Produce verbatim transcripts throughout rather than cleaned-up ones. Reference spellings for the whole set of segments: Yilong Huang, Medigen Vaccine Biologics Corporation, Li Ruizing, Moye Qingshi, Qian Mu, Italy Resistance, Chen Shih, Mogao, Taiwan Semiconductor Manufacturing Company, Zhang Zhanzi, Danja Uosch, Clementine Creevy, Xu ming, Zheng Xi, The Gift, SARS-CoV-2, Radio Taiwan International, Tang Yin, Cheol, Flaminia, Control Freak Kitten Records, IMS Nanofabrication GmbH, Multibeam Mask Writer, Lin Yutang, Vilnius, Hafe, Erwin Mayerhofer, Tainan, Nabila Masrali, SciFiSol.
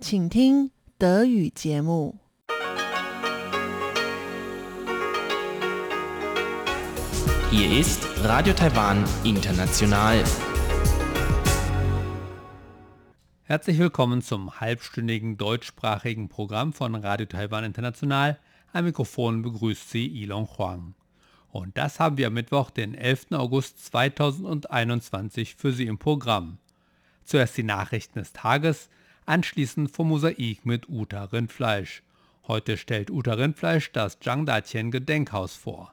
Hier ist Radio Taiwan International. Herzlich willkommen zum halbstündigen deutschsprachigen Programm von Radio Taiwan International. Am Mikrofon begrüßt Sie Yilong Huang. Und das haben wir am Mittwoch, den elften August zweitausendeinundzwanzig, für Sie im Programm. Zuerst die Nachrichten des Tages, anschließend vom Mosaik mit Uta Rindfleisch. Heute stellt Uta Rindfleisch das Zhang Daqian Gedenkhaus vor.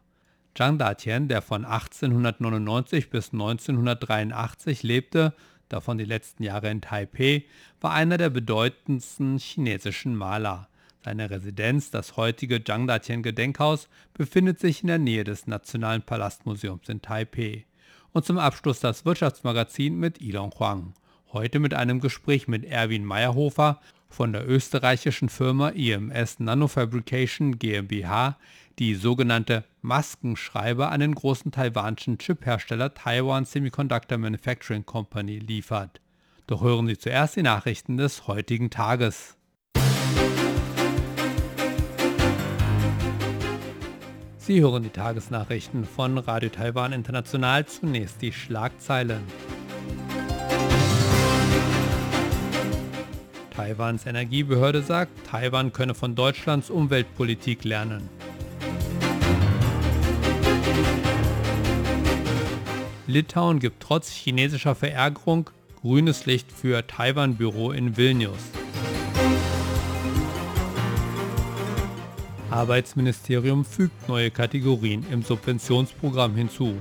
Zhang Daqian, der von achtzehnhundertneunundneunzig bis neunzehnhundertdreiundachtzig lebte, davon die letzten Jahre in Taipei, war einer der bedeutendsten chinesischen Maler. Seine Residenz, das heutige Zhang Daqian Gedenkhaus, befindet sich in der Nähe des Nationalen Palastmuseums in Taipei. Und zum Abschluss das Wirtschaftsmagazin mit Yilong Huang. Heute mit einem Gespräch mit Erwin Mayerhofer von der österreichischen Firma I M S Nanofabrication GmbH, die sogenannte Maskenschreiber an den großen taiwanischen Chip-Hersteller Taiwan Semiconductor Manufacturing Company liefert. Doch hören Sie zuerst die Nachrichten des heutigen Tages. Sie hören die Tagesnachrichten von Radio Taiwan International, zunächst die Schlagzeilen. Taiwans Energiebehörde sagt, Taiwan könne von Deutschlands Umweltpolitik lernen. Litauen gibt trotz chinesischer Verärgerung grünes Licht für Taiwan-Büro in Vilnius. Arbeitsministerium fügt neue Kategorien im Subventionsprogramm hinzu.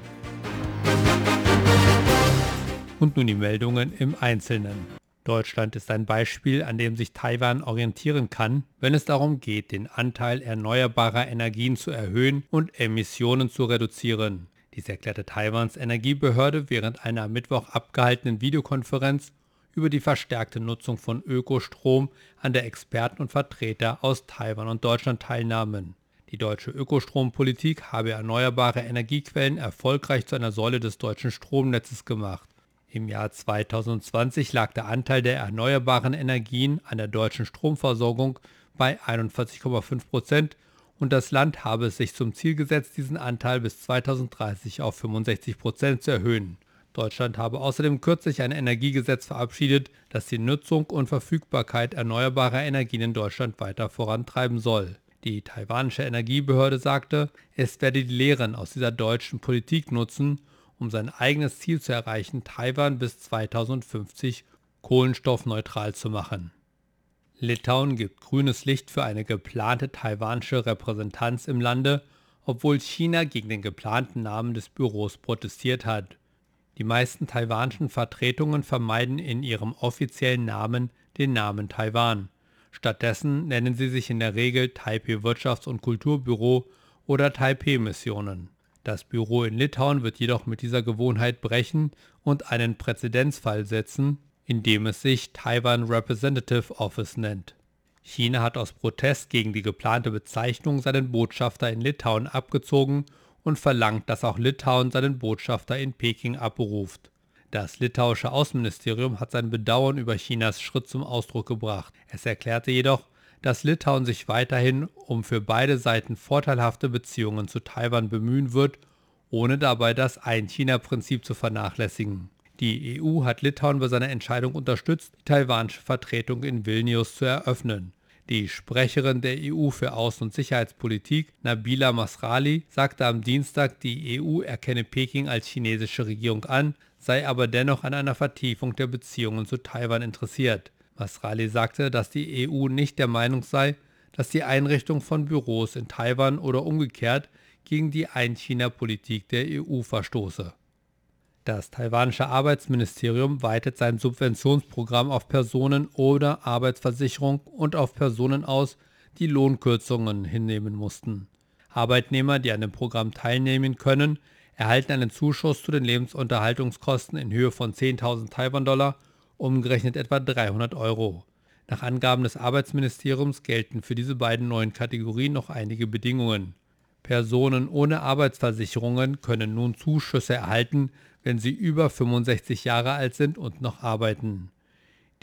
Und nun die Meldungen im Einzelnen. Deutschland ist ein Beispiel, an dem sich Taiwan orientieren kann, wenn es darum geht, den Anteil erneuerbarer Energien zu erhöhen und Emissionen zu reduzieren. Dies erklärte Taiwans Energiebehörde während einer am Mittwoch abgehaltenen Videokonferenz über die verstärkte Nutzung von Ökostrom, an der Experten und Vertreter aus Taiwan und Deutschland teilnahmen. Die deutsche Ökostrompolitik habe erneuerbare Energiequellen erfolgreich zu einer Säule des deutschen Stromnetzes gemacht. Im Jahr zweitausendzwanzig lag der Anteil der erneuerbaren Energien an der deutschen Stromversorgung bei einundvierzig Komma fünf Prozent und das Land habe es sich zum Ziel gesetzt, diesen Anteil bis zweitausenddreißig auf fünfundsechzig Prozent zu erhöhen. Deutschland habe außerdem kürzlich ein Energiegesetz verabschiedet, das die Nutzung und Verfügbarkeit erneuerbarer Energien in Deutschland weiter vorantreiben soll. Die taiwanische Energiebehörde sagte, es werde die Lehren aus dieser deutschen Politik nutzen, um sein eigenes Ziel zu erreichen, Taiwan bis zweitausendfünfzig kohlenstoffneutral zu machen. Litauen gibt grünes Licht für eine geplante taiwanische Repräsentanz im Lande, obwohl China gegen den geplanten Namen des Büros protestiert hat. Die meisten taiwanischen Vertretungen vermeiden in ihrem offiziellen Namen den Namen Taiwan. Stattdessen nennen sie sich in der Regel Taipei Wirtschafts- und Kulturbüro oder Taipei Missionen. Das Büro in Litauen wird jedoch mit dieser Gewohnheit brechen und einen Präzedenzfall setzen, indem es sich Taiwan Representative Office nennt. China hat aus Protest gegen die geplante Bezeichnung seinen Botschafter in Litauen abgezogen und verlangt, dass auch Litauen seinen Botschafter in Peking abberuft. Das litauische Außenministerium hat sein Bedauern über Chinas Schritt zum Ausdruck gebracht. Es erklärte jedoch, dass Litauen sich weiterhin um für beide Seiten vorteilhafte Beziehungen zu Taiwan bemühen wird, ohne dabei das Ein-China-Prinzip zu vernachlässigen. Die E U hat Litauen bei seiner Entscheidung unterstützt, die taiwanische Vertretung in Vilnius zu eröffnen. Die Sprecherin der E U für Außen- und Sicherheitspolitik, Nabila Masrali, sagte am Dienstag, die E U erkenne Peking als chinesische Regierung an, sei aber dennoch an einer Vertiefung der Beziehungen zu Taiwan interessiert. Masrali sagte, dass die E U nicht der Meinung sei, dass die Einrichtung von Büros in Taiwan oder umgekehrt gegen die Ein-China-Politik der E U verstoße. Das taiwanische Arbeitsministerium weitet sein Subventionsprogramm auf Personen oder Arbeitsversicherung und auf Personen aus, die Lohnkürzungen hinnehmen mussten. Arbeitnehmer, die an dem Programm teilnehmen können, erhalten einen Zuschuss zu den Lebensunterhaltungskosten in Höhe von zehntausend Taiwan-Dollar, umgerechnet etwa dreihundert Euro. Nach Angaben des Arbeitsministeriums gelten für diese beiden neuen Kategorien noch einige Bedingungen. Personen ohne Arbeitsversicherungen können nun Zuschüsse erhalten, wenn sie über fünfundsechzig Jahre alt sind und noch arbeiten.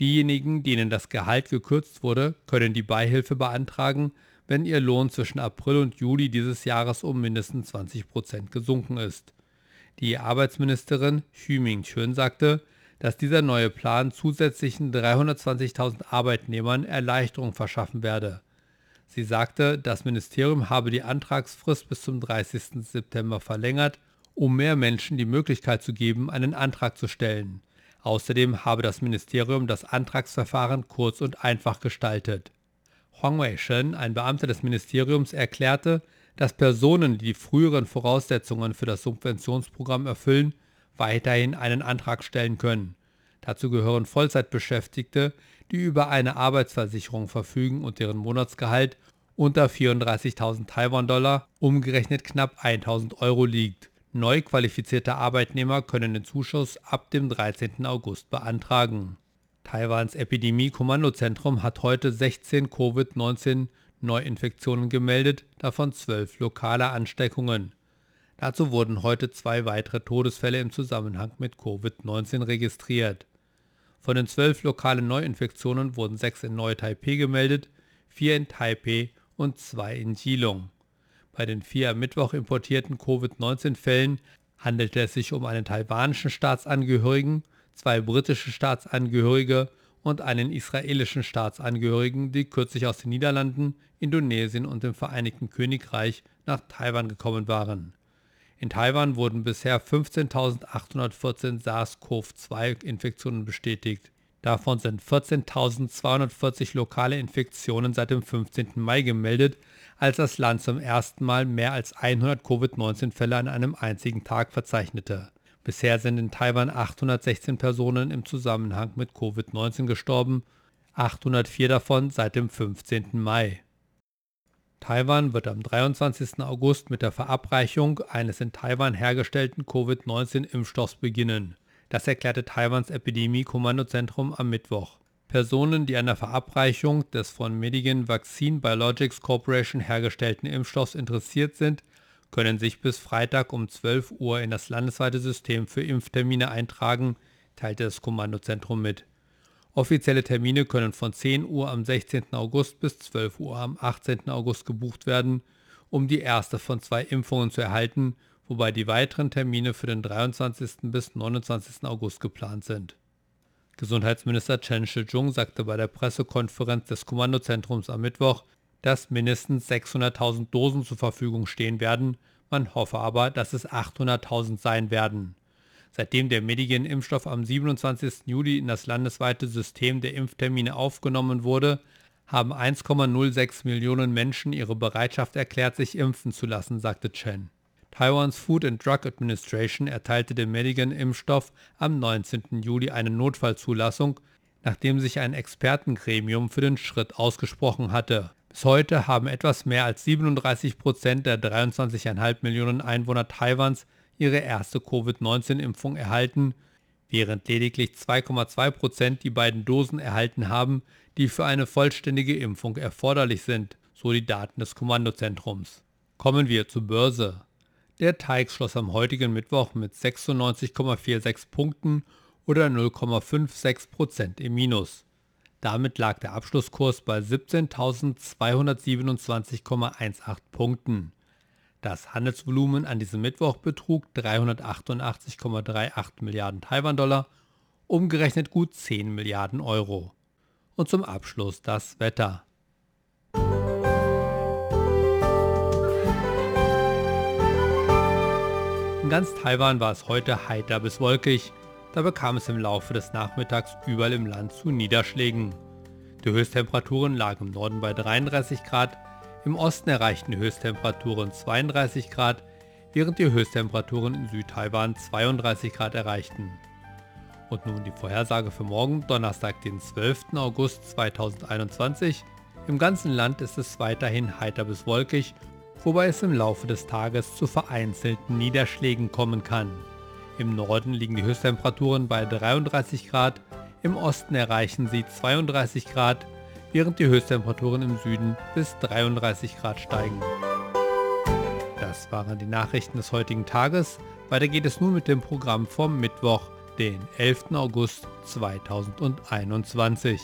Diejenigen, denen das Gehalt gekürzt wurde, können die Beihilfe beantragen, wenn ihr Lohn zwischen April und Juli dieses Jahres um mindestens zwanzig Prozent gesunken ist. Die Arbeitsministerin Xu ming sagte, dass dieser neue Plan zusätzlichen dreihundertzwanzigtausend Arbeitnehmern Erleichterung verschaffen werde. Sie sagte, das Ministerium habe die Antragsfrist bis zum dreißigsten September verlängert, um mehr Menschen die Möglichkeit zu geben, einen Antrag zu stellen. Außerdem habe das Ministerium das Antragsverfahren kurz und einfach gestaltet. Huang Wei Shen, ein Beamter des Ministeriums, erklärte, dass Personen, die die früheren Voraussetzungen für das Subventionsprogramm erfüllen, weiterhin einen Antrag stellen können. Dazu gehören Vollzeitbeschäftigte, die über eine Arbeitsversicherung verfügen und deren Monatsgehalt unter vierunddreißigtausend Taiwan-Dollar, umgerechnet knapp tausend Euro, liegt. Neu qualifizierte Arbeitnehmer können den Zuschuss ab dem dreizehnten August beantragen. Taiwans Epidemie-Kommandozentrum hat heute sechzehn Covid neunzehn Neuinfektionen gemeldet, davon zwölf lokale Ansteckungen. Dazu wurden heute zwei weitere Todesfälle im Zusammenhang mit Covid neunzehn registriert. Von den zwölf lokalen Neuinfektionen wurden sechs in Neu-Taipei gemeldet, vier in Taipei und zwei in Yilong. Bei den vier am Mittwoch importierten Covid neunzehn Fällen handelte es sich um einen taiwanischen Staatsangehörigen, zwei britische Staatsangehörige und einen israelischen Staatsangehörigen, die kürzlich aus den Niederlanden, Indonesien und dem Vereinigten Königreich nach Taiwan gekommen waren. In Taiwan wurden bisher fünfzehntausendachthundertvierzehn SARS-C o V zwei Infektionen bestätigt. Davon sind vierzehntausendzweihundertvierzig lokale Infektionen seit dem fünfzehnten Mai gemeldet, als das Land zum ersten Mal mehr als hundert Covid neunzehn Fälle an einem einzigen Tag verzeichnete. Bisher sind in Taiwan achthundertsechzehn Personen im Zusammenhang mit Covid neunzehn gestorben, achthundertvier davon seit dem fünfzehnten Mai. Taiwan wird am dreiundzwanzigsten August mit der Verabreichung eines in Taiwan hergestellten Covid neunzehn Impfstoffs beginnen. Das erklärte Taiwans Epidemie-Kommandozentrum am Mittwoch. Personen, die an der Verabreichung des von Medigen Vaccine Biologics Corporation hergestellten Impfstoffs interessiert sind, können sich bis Freitag um zwölf Uhr in das landesweite System für Impftermine eintragen, teilte das Kommandozentrum mit. Offizielle Termine können von zehn Uhr am sechzehnten August bis zwölf Uhr am achtzehnten August gebucht werden, um die erste von zwei Impfungen zu erhalten, wobei die weiteren Termine für den dreiundzwanzigsten bis neunundzwanzigsten August geplant sind. Gesundheitsminister Chen Shih sagte bei der Pressekonferenz des Kommandozentrums am Mittwoch, dass mindestens sechshunderttausend Dosen zur Verfügung stehen werden, man hoffe aber, dass es achthunderttausend sein werden. Seitdem der Medigen-Impfstoff am siebenundzwanzigsten Juli in das landesweite System der Impftermine aufgenommen wurde, haben eins Komma null sechs Millionen Menschen ihre Bereitschaft erklärt, sich impfen zu lassen, sagte Chen. Taiwans Food and Drug Administration erteilte dem Medigen-Impfstoff am neunzehnten Juli eine Notfallzulassung, nachdem sich ein Expertengremium für den Schritt ausgesprochen hatte. Bis heute haben etwas mehr als siebenunddreißig Prozent der dreiundzwanzig Komma fünf Millionen Einwohner Taiwans ihre erste Covid neunzehn Impfung erhalten, während lediglich zwei Komma zwei Prozent die beiden Dosen erhalten haben, die für eine vollständige Impfung erforderlich sind, so die Daten des Kommandozentrums. Kommen wir zur Börse. Der Taix schloss am heutigen Mittwoch mit sechsundneunzig Komma sechsundvierzig Punkten oder null Komma fünf sechs Prozent im Minus. Damit lag der Abschlusskurs bei siebzehntausendzweihundertsiebenundzwanzig Komma achtzehn Punkten. Das Handelsvolumen an diesem Mittwoch betrug dreihundertachtundachtzig Komma achtunddreißig Milliarden Taiwan-Dollar, umgerechnet gut zehn Milliarden Euro. Und zum Abschluss das Wetter. In ganz Taiwan war es heute heiter bis wolkig, dabei kam es im Laufe des Nachmittags überall im Land zu Niederschlägen. Die Höchsttemperaturen lagen im Norden bei dreiunddreißig Grad, im Osten erreichten die Höchsttemperaturen zweiunddreißig Grad, während die Höchsttemperaturen in Südtaiwan zweiunddreißig Grad erreichten. Und nun die Vorhersage für morgen, Donnerstag, den zwölften August zweitausendeinundzwanzig. Im ganzen Land ist es weiterhin heiter bis wolkig, wobei es im Laufe des Tages zu vereinzelten Niederschlägen kommen kann. Im Norden liegen die Höchsttemperaturen bei dreiunddreißig Grad, im Osten erreichen sie zweiunddreißig Grad, während die Höchsttemperaturen im Süden bis dreiunddreißig Grad steigen. Das waren die Nachrichten des heutigen Tages. Weiter geht es nun mit dem Programm vom Mittwoch, den elften August zweitausendeinundzwanzig.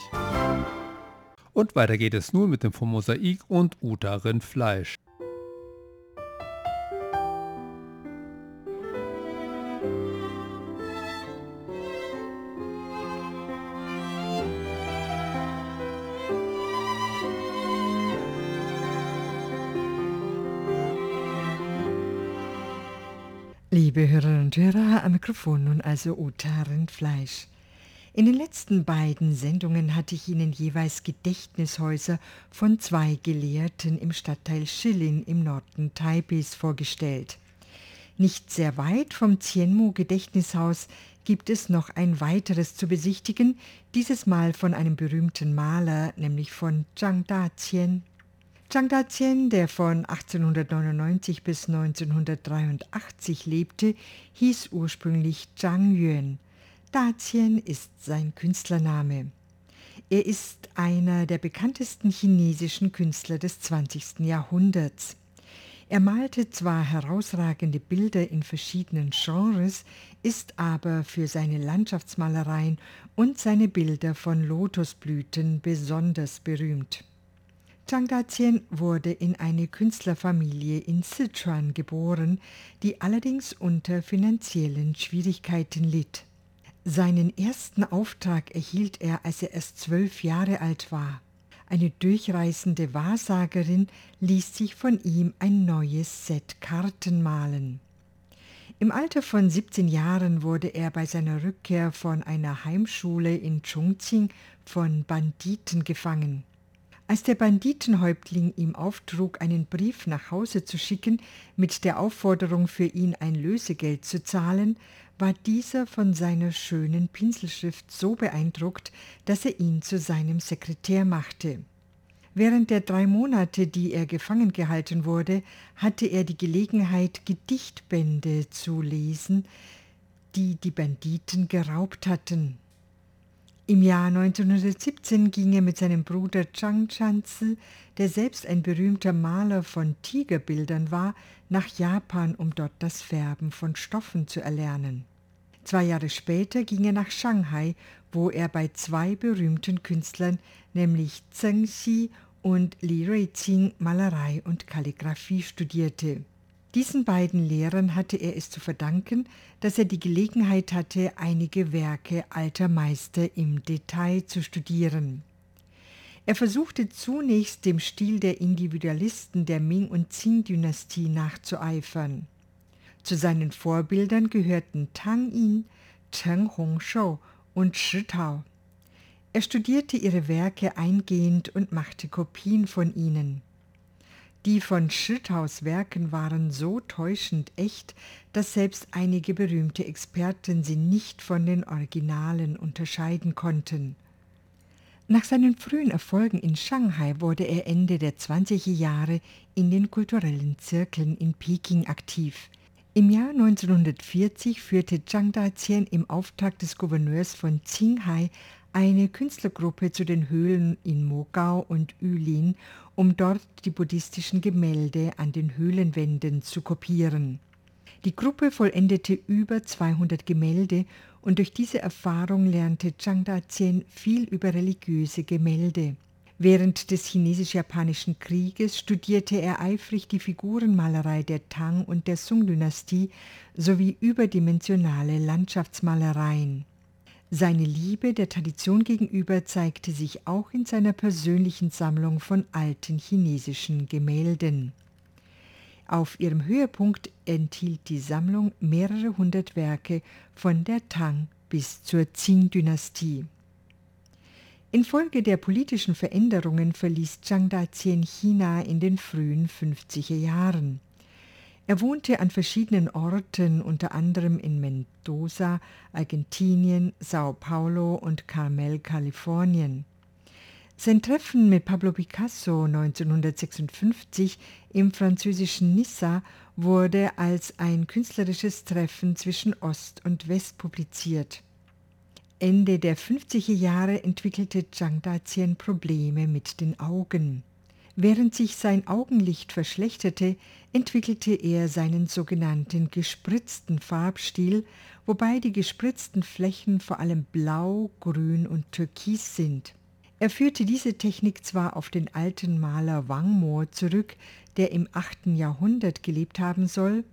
Und weiter geht es nun mit dem Fonds-Mosaik und Uta Rindfleisch. Liebe Hörerinnen und Hörer, am Mikrofon nun also Uta Rindfleisch. In den letzten beiden Sendungen hatte ich Ihnen jeweils Gedächtnishäuser von zwei Gelehrten im Stadtteil Shilin im Norden Taipehs vorgestellt. Nicht sehr weit vom Qian Mu Gedächtnishaus gibt es noch ein weiteres zu besichtigen, dieses Mal von einem berühmten Maler, nämlich von Zhang Daqian. Zhang Daqian, der von achtzehnhundertneunundneunzig bis neunzehnhundertdreiundachtzig lebte, hieß ursprünglich Zhang Yuan. Daqian ist sein Künstlername. Er ist einer der bekanntesten chinesischen Künstler des zwanzigsten Jahrhunderts. Er malte zwar herausragende Bilder in verschiedenen Genres, ist aber für seine Landschaftsmalereien und seine Bilder von Lotusblüten besonders berühmt. Zhang Daqian wurde in eine Künstlerfamilie in Sichuan geboren, die allerdings unter finanziellen Schwierigkeiten litt. Seinen ersten Auftrag erhielt er, als er erst zwölf Jahre alt war. Eine durchreisende Wahrsagerin ließ sich von ihm ein neues Set Karten malen. Im Alter von siebzehn Jahren wurde er bei seiner Rückkehr von einer Heimschule in Chongqing von Banditen gefangen. Als der Banditenhäuptling ihm auftrug, einen Brief nach Hause zu schicken, mit der Aufforderung, für ihn ein Lösegeld zu zahlen, war dieser von seiner schönen Pinselschrift so beeindruckt, dass er ihn zu seinem Sekretär machte. Während der drei Monate, die er gefangen gehalten wurde, hatte er die Gelegenheit, Gedichtbände zu lesen, die die Banditen geraubt hatten. Im Jahr neunzehnhundertsiebzehn ging er mit seinem Bruder Zhang Zhanzi, der selbst ein berühmter Maler von Tigerbildern war, nach Japan, um dort das Färben von Stoffen zu erlernen. Zwei Jahre später ging er nach Shanghai, wo er bei zwei berühmten Künstlern, nämlich Zheng Xi und Li Ruizing, Malerei und Kalligraphie studierte. Diesen beiden Lehrern hatte er es zu verdanken, dass er die Gelegenheit hatte, einige Werke alter Meister im Detail zu studieren. Er versuchte zunächst, dem Stil der Individualisten der Ming- und Qing-Dynastie nachzueifern. Zu seinen Vorbildern gehörten Tang Yin, Cheng Hongshou und Shitao. Er studierte ihre Werke eingehend und machte Kopien von ihnen. Die von Shitaos Werken waren so täuschend echt, dass selbst einige berühmte Experten sie nicht von den Originalen unterscheiden konnten. Nach seinen frühen Erfolgen in Shanghai wurde er Ende der zwanziger Jahre in den kulturellen Zirkeln in Peking aktiv. Im Jahr neunzehnhundertvierzig führte Zhang Daqian im Auftrag des Gouverneurs von Qinghai eine Künstlergruppe zu den Höhlen in Mogao und Yulin, um dort die buddhistischen Gemälde an den Höhlenwänden zu kopieren. Die Gruppe vollendete über zweihundert Gemälde und durch diese Erfahrung lernte Zhang Daqian viel über religiöse Gemälde. Während des Chinesisch-Japanischen Krieges studierte er eifrig die Figurenmalerei der Tang- und der Sung-Dynastie sowie überdimensionale Landschaftsmalereien. Seine Liebe der Tradition gegenüber zeigte sich auch in seiner persönlichen Sammlung von alten chinesischen Gemälden. Auf ihrem Höhepunkt enthielt die Sammlung mehrere hundert Werke von der Tang- bis zur Qing-Dynastie. Infolge der politischen Veränderungen verließ Zhang Daqian China in den frühen fünfziger Jahren. Er wohnte an verschiedenen Orten, unter anderem in Mendoza, Argentinien, Sao Paulo und Carmel, Kalifornien. Sein Treffen mit Pablo Picasso neunzehnhundertsechsundfünfzig im französischen Nizza wurde als ein künstlerisches Treffen zwischen Ost und West publiziert. Ende der fünfziger Jahre entwickelte Zhang Daqian Probleme mit den Augen. Während sich sein Augenlicht verschlechterte, entwickelte er seinen sogenannten gespritzten Farbstil, wobei die gespritzten Flächen vor allem blau, grün und türkis sind. Er führte diese Technik zwar auf den alten Maler Wangmo zurück, der im achten Jahrhundert gelebt haben soll,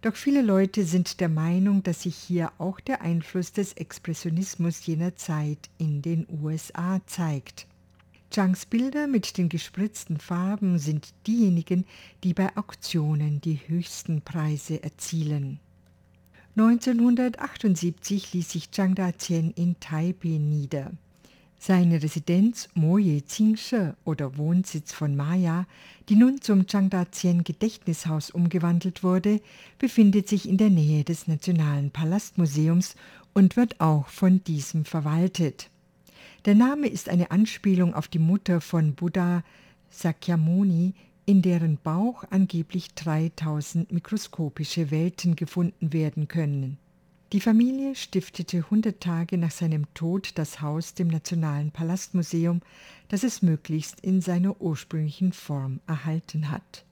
doch viele Leute sind der Meinung, dass sich hier auch der Einfluss des Expressionismus jener Zeit in den U S A zeigt. Zhangs Bilder mit den gespritzten Farben sind diejenigen, die bei Auktionen die höchsten Preise erzielen. neunzehnhundertachtundsiebzig ließ sich Zhang Daqian in Taipei nieder. Seine Residenz Moye Qingshi oder Wohnsitz von Maya, die nun zum Zhang Daqian Gedächtnishaus umgewandelt wurde, befindet sich in der Nähe des Nationalen Palastmuseums und wird auch von diesem verwaltet. Der Name ist eine Anspielung auf die Mutter von Buddha Sakyamuni, in deren Bauch angeblich dreitausend mikroskopische Welten gefunden werden können. Die Familie stiftete hundert Tage nach seinem Tod das Haus dem Nationalen Palastmuseum, das es möglichst in seiner ursprünglichen Form erhalten hat.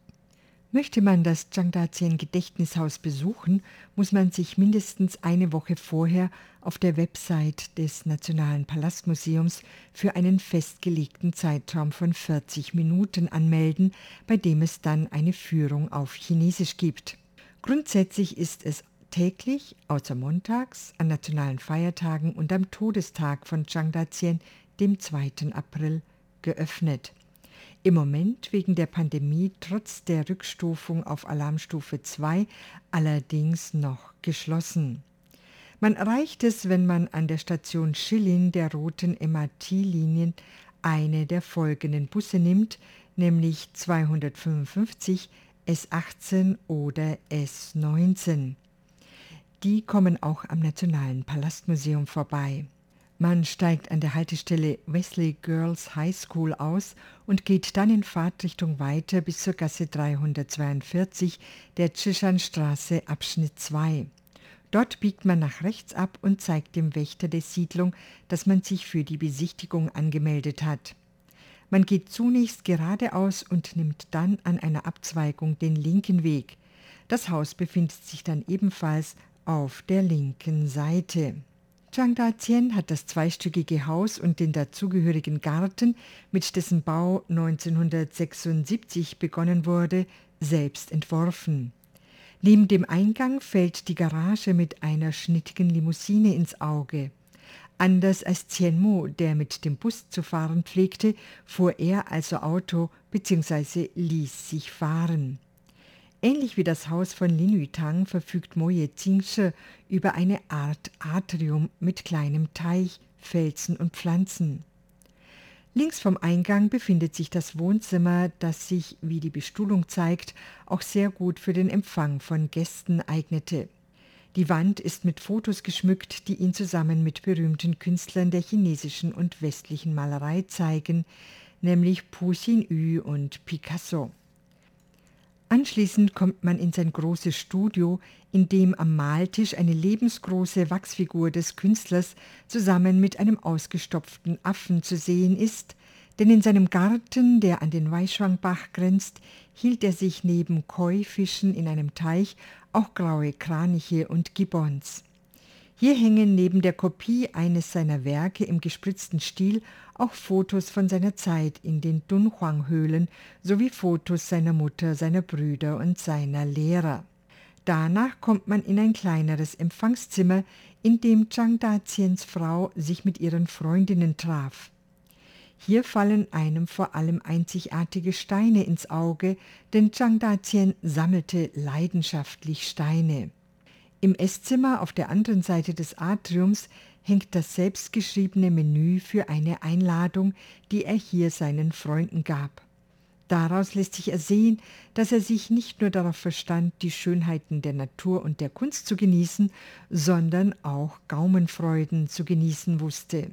Möchte man das Zhang Daqian Gedächtnishaus besuchen, muss man sich mindestens eine Woche vorher auf der Website des Nationalen Palastmuseums für einen festgelegten Zeitraum von vierzig Minuten anmelden, bei dem es dann eine Führung auf Chinesisch gibt. Grundsätzlich ist es täglich, außer montags, an nationalen Feiertagen und am Todestag von Zhang Daqian, dem zweiten April, geöffnet. Im Moment wegen der Pandemie trotz der Rückstufung auf Alarmstufe zwei allerdings noch geschlossen. Man erreicht es, wenn man an der Station Shilin der roten M R T-Linien eine der folgenden Busse nimmt, nämlich zweihundertfünfundfünfzig, S achtzehn oder S neunzehn. Die kommen auch am Nationalen Palastmuseum vorbei. Man steigt an der Haltestelle Wesley Girls High School aus und geht dann in Fahrtrichtung weiter bis zur Gasse dreihundertzweiundvierzig der Zhishan-Straße Abschnitt zwei. Dort biegt man nach rechts ab und zeigt dem Wächter der Siedlung, dass man sich für die Besichtigung angemeldet hat. Man geht zunächst geradeaus und nimmt dann an einer Abzweigung den linken Weg. Das Haus befindet sich dann ebenfalls auf der linken Seite. Zhang Daqian hat das zweistöckige Haus und den dazugehörigen Garten, mit dessen Bau neunzehnhundertsechsundsiebzig begonnen wurde, selbst entworfen. Neben dem Eingang fällt die Garage mit einer schnittigen Limousine ins Auge. Anders als Qian Mu, der mit dem Bus zu fahren pflegte, fuhr er also Auto bzw. ließ sich fahren. Ähnlich wie das Haus von Lin Yutang verfügt Moye Qingshi über eine Art Atrium mit kleinem Teich, Felsen und Pflanzen. Links vom Eingang befindet sich das Wohnzimmer, das sich, wie die Bestuhlung zeigt, auch sehr gut für den Empfang von Gästen eignete. Die Wand ist mit Fotos geschmückt, die ihn zusammen mit berühmten Künstlern der chinesischen und westlichen Malerei zeigen, nämlich Pu Xinyu und Picasso. Anschließend kommt man in sein großes Studio, in dem am Maltisch eine lebensgroße Wachsfigur des Künstlers zusammen mit einem ausgestopften Affen zu sehen ist, denn in seinem Garten, der an den Weishuangbach grenzt, hielt er sich neben Koi-Fischen in einem Teich auch graue Kraniche und Gibbons. Hier hängen neben der Kopie eines seiner Werke im gespritzten Stil auch Fotos von seiner Zeit in den Dunhuang-Höhlen sowie Fotos seiner Mutter, seiner Brüder und seiner Lehrer. Danach kommt man in ein kleineres Empfangszimmer, in dem Zhang Daqians Frau sich mit ihren Freundinnen traf. Hier fallen einem vor allem einzigartige Steine ins Auge, denn Zhang Daqian sammelte leidenschaftlich Steine. Im Esszimmer auf der anderen Seite des Atriums hängt das selbstgeschriebene Menü für eine Einladung, die er hier seinen Freunden gab. Daraus lässt sich ersehen, dass er sich nicht nur darauf verstand, die Schönheiten der Natur und der Kunst zu genießen, sondern auch Gaumenfreuden zu genießen wusste.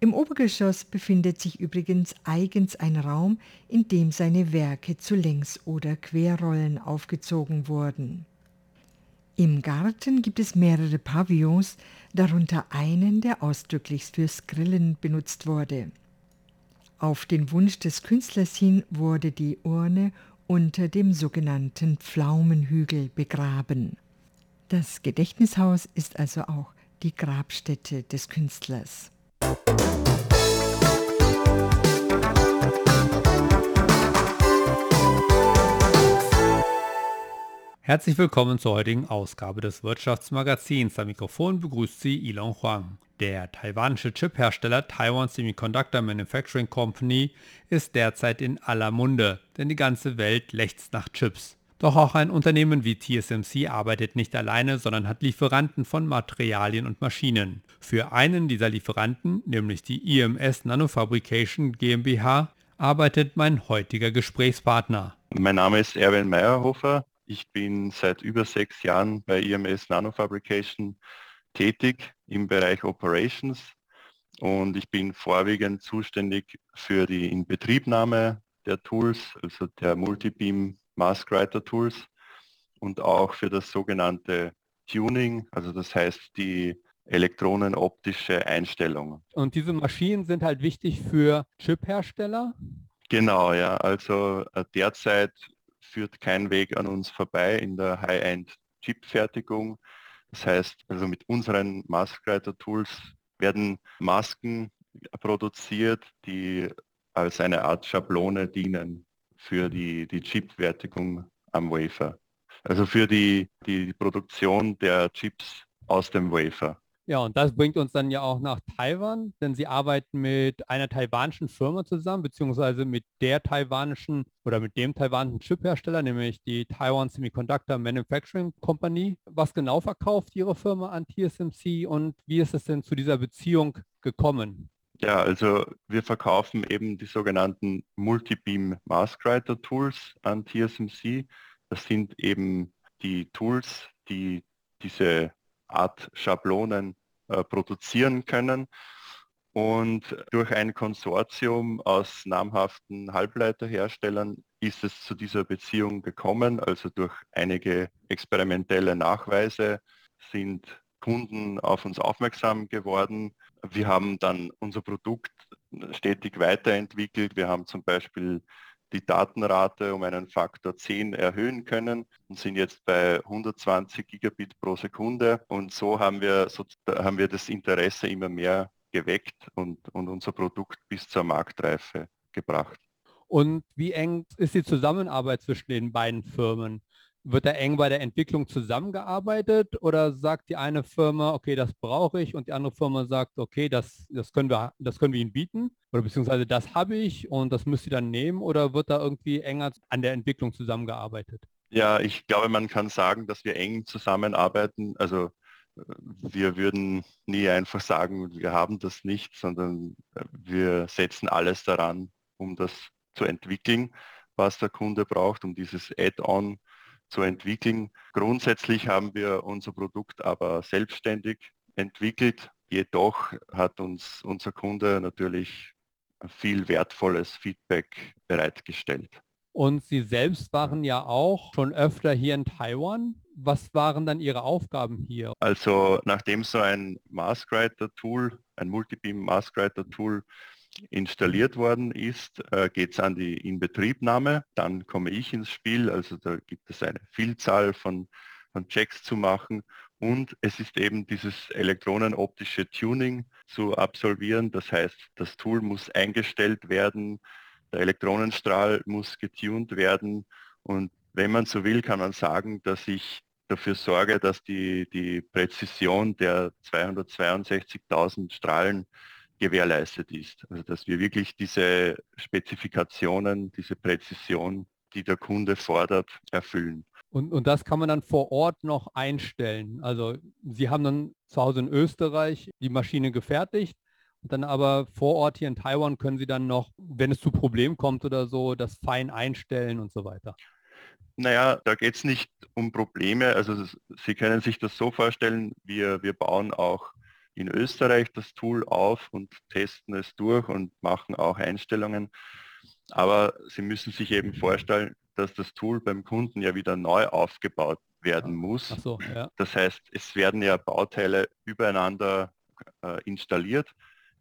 Im Obergeschoss befindet sich übrigens eigens ein Raum, in dem seine Werke zu Längs- oder Querrollen aufgezogen wurden. Im Garten gibt es mehrere Pavillons, darunter einen, der ausdrücklich fürs Grillen benutzt wurde. Auf den Wunsch des Künstlers hin wurde die Urne unter dem sogenannten Pflaumenhügel begraben. Das Gedächtnishaus ist also auch die Grabstätte des Künstlers. Herzlich willkommen zur heutigen Ausgabe des Wirtschaftsmagazins. Am Mikrofon begrüßt Sie Yilong Huang. Der taiwanische Chiphersteller Taiwan Semiconductor Manufacturing Company ist derzeit in aller Munde, denn die ganze Welt lechzt nach Chips. Doch auch ein Unternehmen wie T S M C arbeitet nicht alleine, sondern hat Lieferanten von Materialien und Maschinen. Für einen dieser Lieferanten, nämlich die I M S Nanofabrication GmbH, arbeitet mein heutiger Gesprächspartner. Mein Name ist Erwin Mayerhofer. Ich bin seit über sechs Jahren bei I M S Nanofabrication tätig im Bereich Operations und ich bin vorwiegend zuständig für die Inbetriebnahme der Tools, also der Multibeam Mask Writer Tools und auch für das sogenannte Tuning, also das heißt die elektronenoptische Einstellung. Und diese Maschinen sind halt wichtig für Chiphersteller? Genau, ja. Also derzeit führt kein Weg an uns vorbei in der High-End-Chip-Fertigung. Das heißt, also mit unseren Maskwriter-Tools werden Masken produziert, die als eine Art Schablone dienen für die, die Chip-Fertigung am Wafer. Also für die, die Produktion der Chips aus dem Wafer. Ja, und das bringt uns dann ja auch nach Taiwan, denn Sie arbeiten mit einer taiwanischen Firma zusammen, beziehungsweise mit der taiwanischen oder mit dem taiwanischen Chiphersteller, nämlich die Taiwan Semiconductor Manufacturing Company. Was genau verkauft Ihre Firma an T S M C und wie ist es denn zu dieser Beziehung gekommen? Ja, also wir verkaufen eben die sogenannten Multibeam Mask Writer Tools an T S M C. Das sind eben die Tools, die diese Art Schablonen äh, produzieren können, und durch ein Konsortium aus namhaften Halbleiterherstellern ist es zu dieser Beziehung gekommen. Also durch einige experimentelle Nachweise sind Kunden auf uns aufmerksam geworden. Wir haben dann unser Produkt stetig weiterentwickelt. Wir haben zum Beispiel die Datenrate um einen Faktor zehn erhöhen können und sind jetzt bei hundertzwanzig Gigabit pro Sekunde. Und so haben wir, so, haben wir das Interesse immer mehr geweckt und, und unser Produkt bis zur Marktreife gebracht. Und wie eng ist die Zusammenarbeit zwischen den beiden Firmen? Wird da eng bei der Entwicklung zusammengearbeitet oder sagt die eine Firma, okay, das brauche ich, und die andere Firma sagt, okay, das, das, können wir, das können wir Ihnen bieten oder beziehungsweise das habe ich und das müsst ihr dann nehmen, oder wird da irgendwie enger an der Entwicklung zusammengearbeitet? Ja, ich glaube, man kann sagen, dass wir eng zusammenarbeiten. Also wir würden nie einfach sagen, wir haben das nicht, sondern wir setzen alles daran, um das zu entwickeln, was der Kunde braucht, um dieses Add-on zu entwickeln. Grundsätzlich haben wir unser Produkt aber selbstständig entwickelt. Jedoch hat uns unser Kunde natürlich viel wertvolles Feedback bereitgestellt. Und Sie selbst waren ja auch schon öfter hier in Taiwan. Was waren dann Ihre Aufgaben hier? Also nachdem so ein Maskwriter-Tool, ein Multibeam-Maskwriter-Tool installiert worden ist, geht es an die Inbetriebnahme. Dann komme ich ins Spiel, also da gibt es eine Vielzahl von, von Checks zu machen, und es ist eben dieses elektronenoptische Tuning zu absolvieren. Das heißt, das Tool muss eingestellt werden, der Elektronenstrahl muss getunt werden, und wenn man so will, kann man sagen, dass ich dafür sorge, dass die, die Präzision der zweihundertzweiundsechzigtausend Strahlen gewährleistet ist. Also dass wir wirklich diese Spezifikationen, diese Präzision, die der Kunde fordert, erfüllen. Und, und das kann man dann vor Ort noch einstellen. Also Sie haben dann zu Hause in Österreich die Maschine gefertigt und dann aber vor Ort hier in Taiwan können Sie dann noch, wenn es zu Problemen kommt oder so, das fein einstellen und so weiter. Naja, da geht es nicht um Probleme. Also Sie können sich das so vorstellen, wir, wir bauen auch in Österreich das Tool auf und testen es durch und machen auch Einstellungen. Aber Sie müssen sich eben vorstellen, dass das Tool beim Kunden ja wieder neu aufgebaut werden muss. Ach so, ja. Das heißt, es werden ja Bauteile übereinander äh, installiert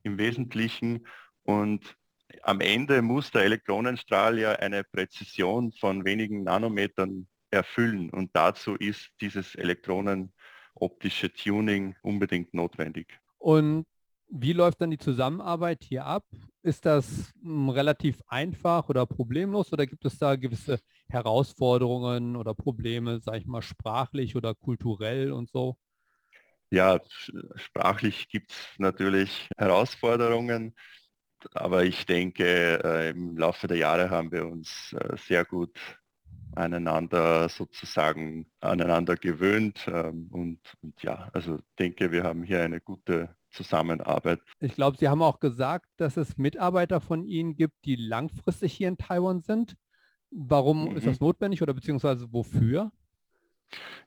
im Wesentlichen, und am Ende muss der Elektronenstrahl ja eine Präzision von wenigen Nanometern erfüllen und dazu ist dieses elektronenoptische Tuning unbedingt notwendig. Und wie läuft dann die Zusammenarbeit hier ab? Ist das m, relativ einfach oder problemlos oder gibt es da gewisse Herausforderungen oder Probleme, sage ich mal, sprachlich oder kulturell und so? Ja, sprachlich gibt es natürlich Herausforderungen, aber ich denke, äh, im Laufe der Jahre haben wir uns äh, sehr gut aneinander sozusagen aneinander gewöhnt ähm, und, und ja, also denke, wir haben hier eine gute Zusammenarbeit. Ich glaube, Sie haben auch gesagt, dass es Mitarbeiter von Ihnen gibt, die langfristig hier in Taiwan sind. Warum mhm. ist das notwendig oder beziehungsweise wofür?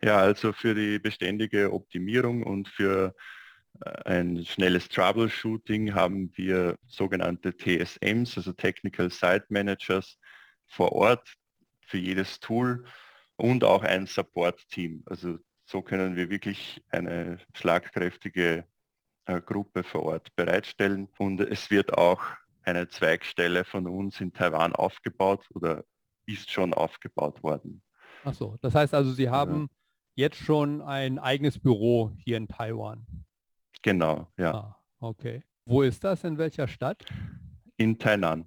Ja, also für die beständige Optimierung und für ein schnelles Troubleshooting haben wir sogenannte T S Ms, also Technical Site Managers, vor Ort für jedes Tool und auch ein Support-Team. Also so können wir wirklich eine schlagkräftige Gruppe vor Ort bereitstellen und es wird auch eine Zweigstelle von uns in Taiwan aufgebaut oder ist schon aufgebaut worden. Ach so, das heißt also, Sie haben ja. jetzt schon ein eigenes Büro hier in Taiwan? Genau, ja. Ah, okay. Wo ist das? In welcher Stadt? In Tainan.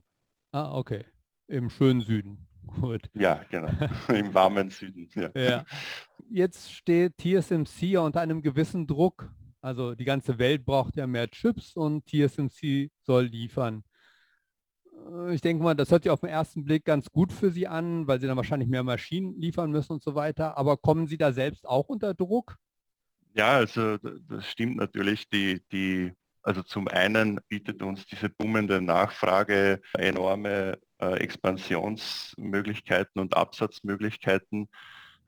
Ah, okay. Im schönen Süden. Gut. Ja, genau. Im warmen Süden. Ja. Ja. Jetzt steht T S M C ja unter einem gewissen Druck. Also die ganze Welt braucht ja mehr Chips und T S M C soll liefern. Ich denke mal, das hört sich auf den ersten Blick ganz gut für Sie an, weil Sie dann wahrscheinlich mehr Maschinen liefern müssen und so weiter. Aber kommen Sie da selbst auch unter Druck? Ja, also das stimmt natürlich. Die, die, also zum einen bietet uns diese boomende Nachfrage enorme äh, Expansionsmöglichkeiten und Absatzmöglichkeiten.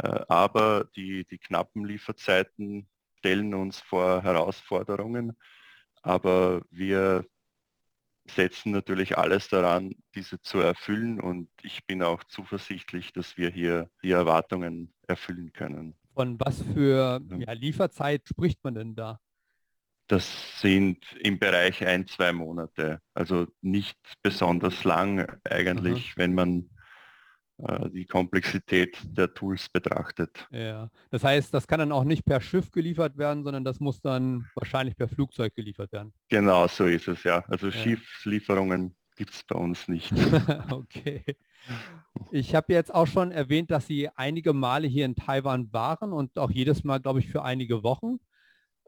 Äh, aber die, die knappen Lieferzeiten stellen uns vor Herausforderungen, aber wir setzen natürlich alles daran, diese zu erfüllen und ich bin auch zuversichtlich, dass wir hier die Erwartungen erfüllen können. Von was für ja, Lieferzeit spricht man denn da? Das sind im Bereich ein, zwei Monate, also nicht besonders lang eigentlich, Aha. wenn man die Komplexität der Tools betrachtet. Ja, das heißt, das kann dann auch nicht per Schiff geliefert werden, sondern das muss dann wahrscheinlich per Flugzeug geliefert werden. Genau, so ist es, ja. Also ja. Schiffslieferungen gibt es bei uns nicht. Okay. Ich habe jetzt auch schon erwähnt, dass Sie einige Male hier in Taiwan waren und auch jedes Mal, glaube ich, für einige Wochen.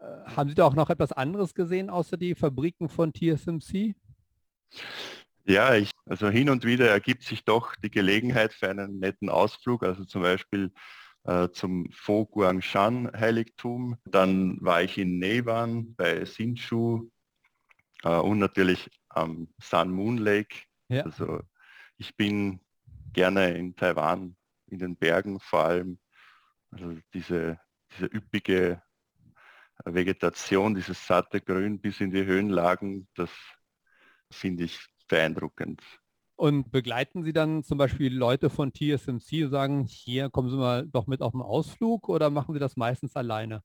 Äh, haben Sie da auch noch etwas anderes gesehen, außer die Fabriken von T S M C? Ja, ich, also hin und wieder ergibt sich doch die Gelegenheit für einen netten Ausflug, also zum Beispiel äh, zum Fo Guangshan Heiligtum. Dann war ich in Nevan bei Hsinchu äh, und natürlich am Sun Moon Lake. Ja. Also ich bin gerne in Taiwan, in den Bergen vor allem. Also diese, diese üppige Vegetation, dieses satte Grün bis in die Höhenlagen, das finde ich beeindruckend. Und begleiten Sie dann zum Beispiel Leute von T S M C und sagen, hier kommen Sie mal doch mit auf den Ausflug oder machen Sie das meistens alleine?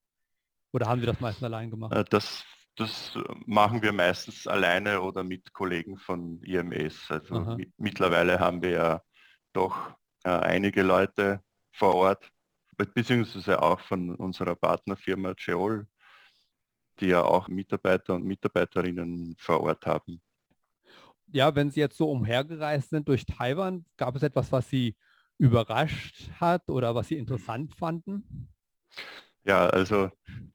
Oder haben Sie das meistens allein gemacht? Das, das machen wir meistens alleine oder mit Kollegen von I M S. Also mit, mittlerweile haben wir ja doch äh, einige Leute vor Ort, beziehungsweise auch von unserer Partnerfirma Cheol, die ja auch Mitarbeiter und Mitarbeiterinnen vor Ort haben. Ja, wenn Sie jetzt so umhergereist sind durch Taiwan, gab es etwas, was Sie überrascht hat oder was Sie interessant fanden? Ja, also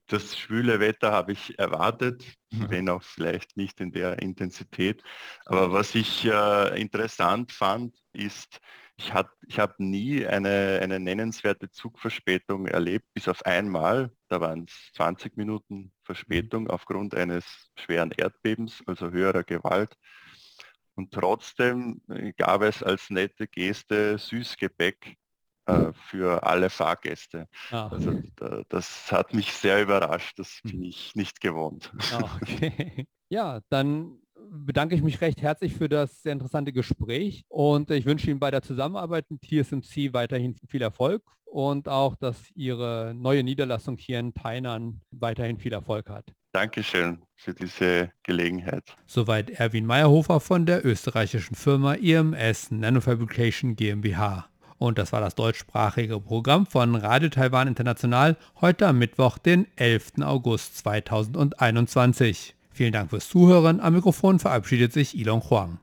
das schwüle Wetter habe ich erwartet, ja. wenn auch vielleicht nicht in der Intensität. Aber was ich äh, interessant fand, ist, ich, hat, ich habe nie eine, eine nennenswerte Zugverspätung erlebt, bis auf einmal. Da waren es zwanzig Minuten Verspätung aufgrund eines schweren Erdbebens, also höherer Gewalt. Und trotzdem gab es als nette Geste Süßgebäck äh, für alle Fahrgäste. Ah, okay. Also, das hat mich sehr überrascht, das bin ich nicht gewohnt. Ah, okay. Ja, dann bedanke ich mich recht herzlich für das sehr interessante Gespräch und ich wünsche Ihnen bei der Zusammenarbeit mit T S M C weiterhin viel Erfolg und auch, dass Ihre neue Niederlassung hier in Tainan weiterhin viel Erfolg hat. Dankeschön für diese Gelegenheit. Soweit Erwin Mayerhofer von der österreichischen Firma I M S Nanofabrication GmbH. Und das war das deutschsprachige Programm von Radio Taiwan International heute am Mittwoch, den elften August zweitausendeinundzwanzig. Vielen Dank fürs Zuhören. Am Mikrofon verabschiedet sich Yilong Huang.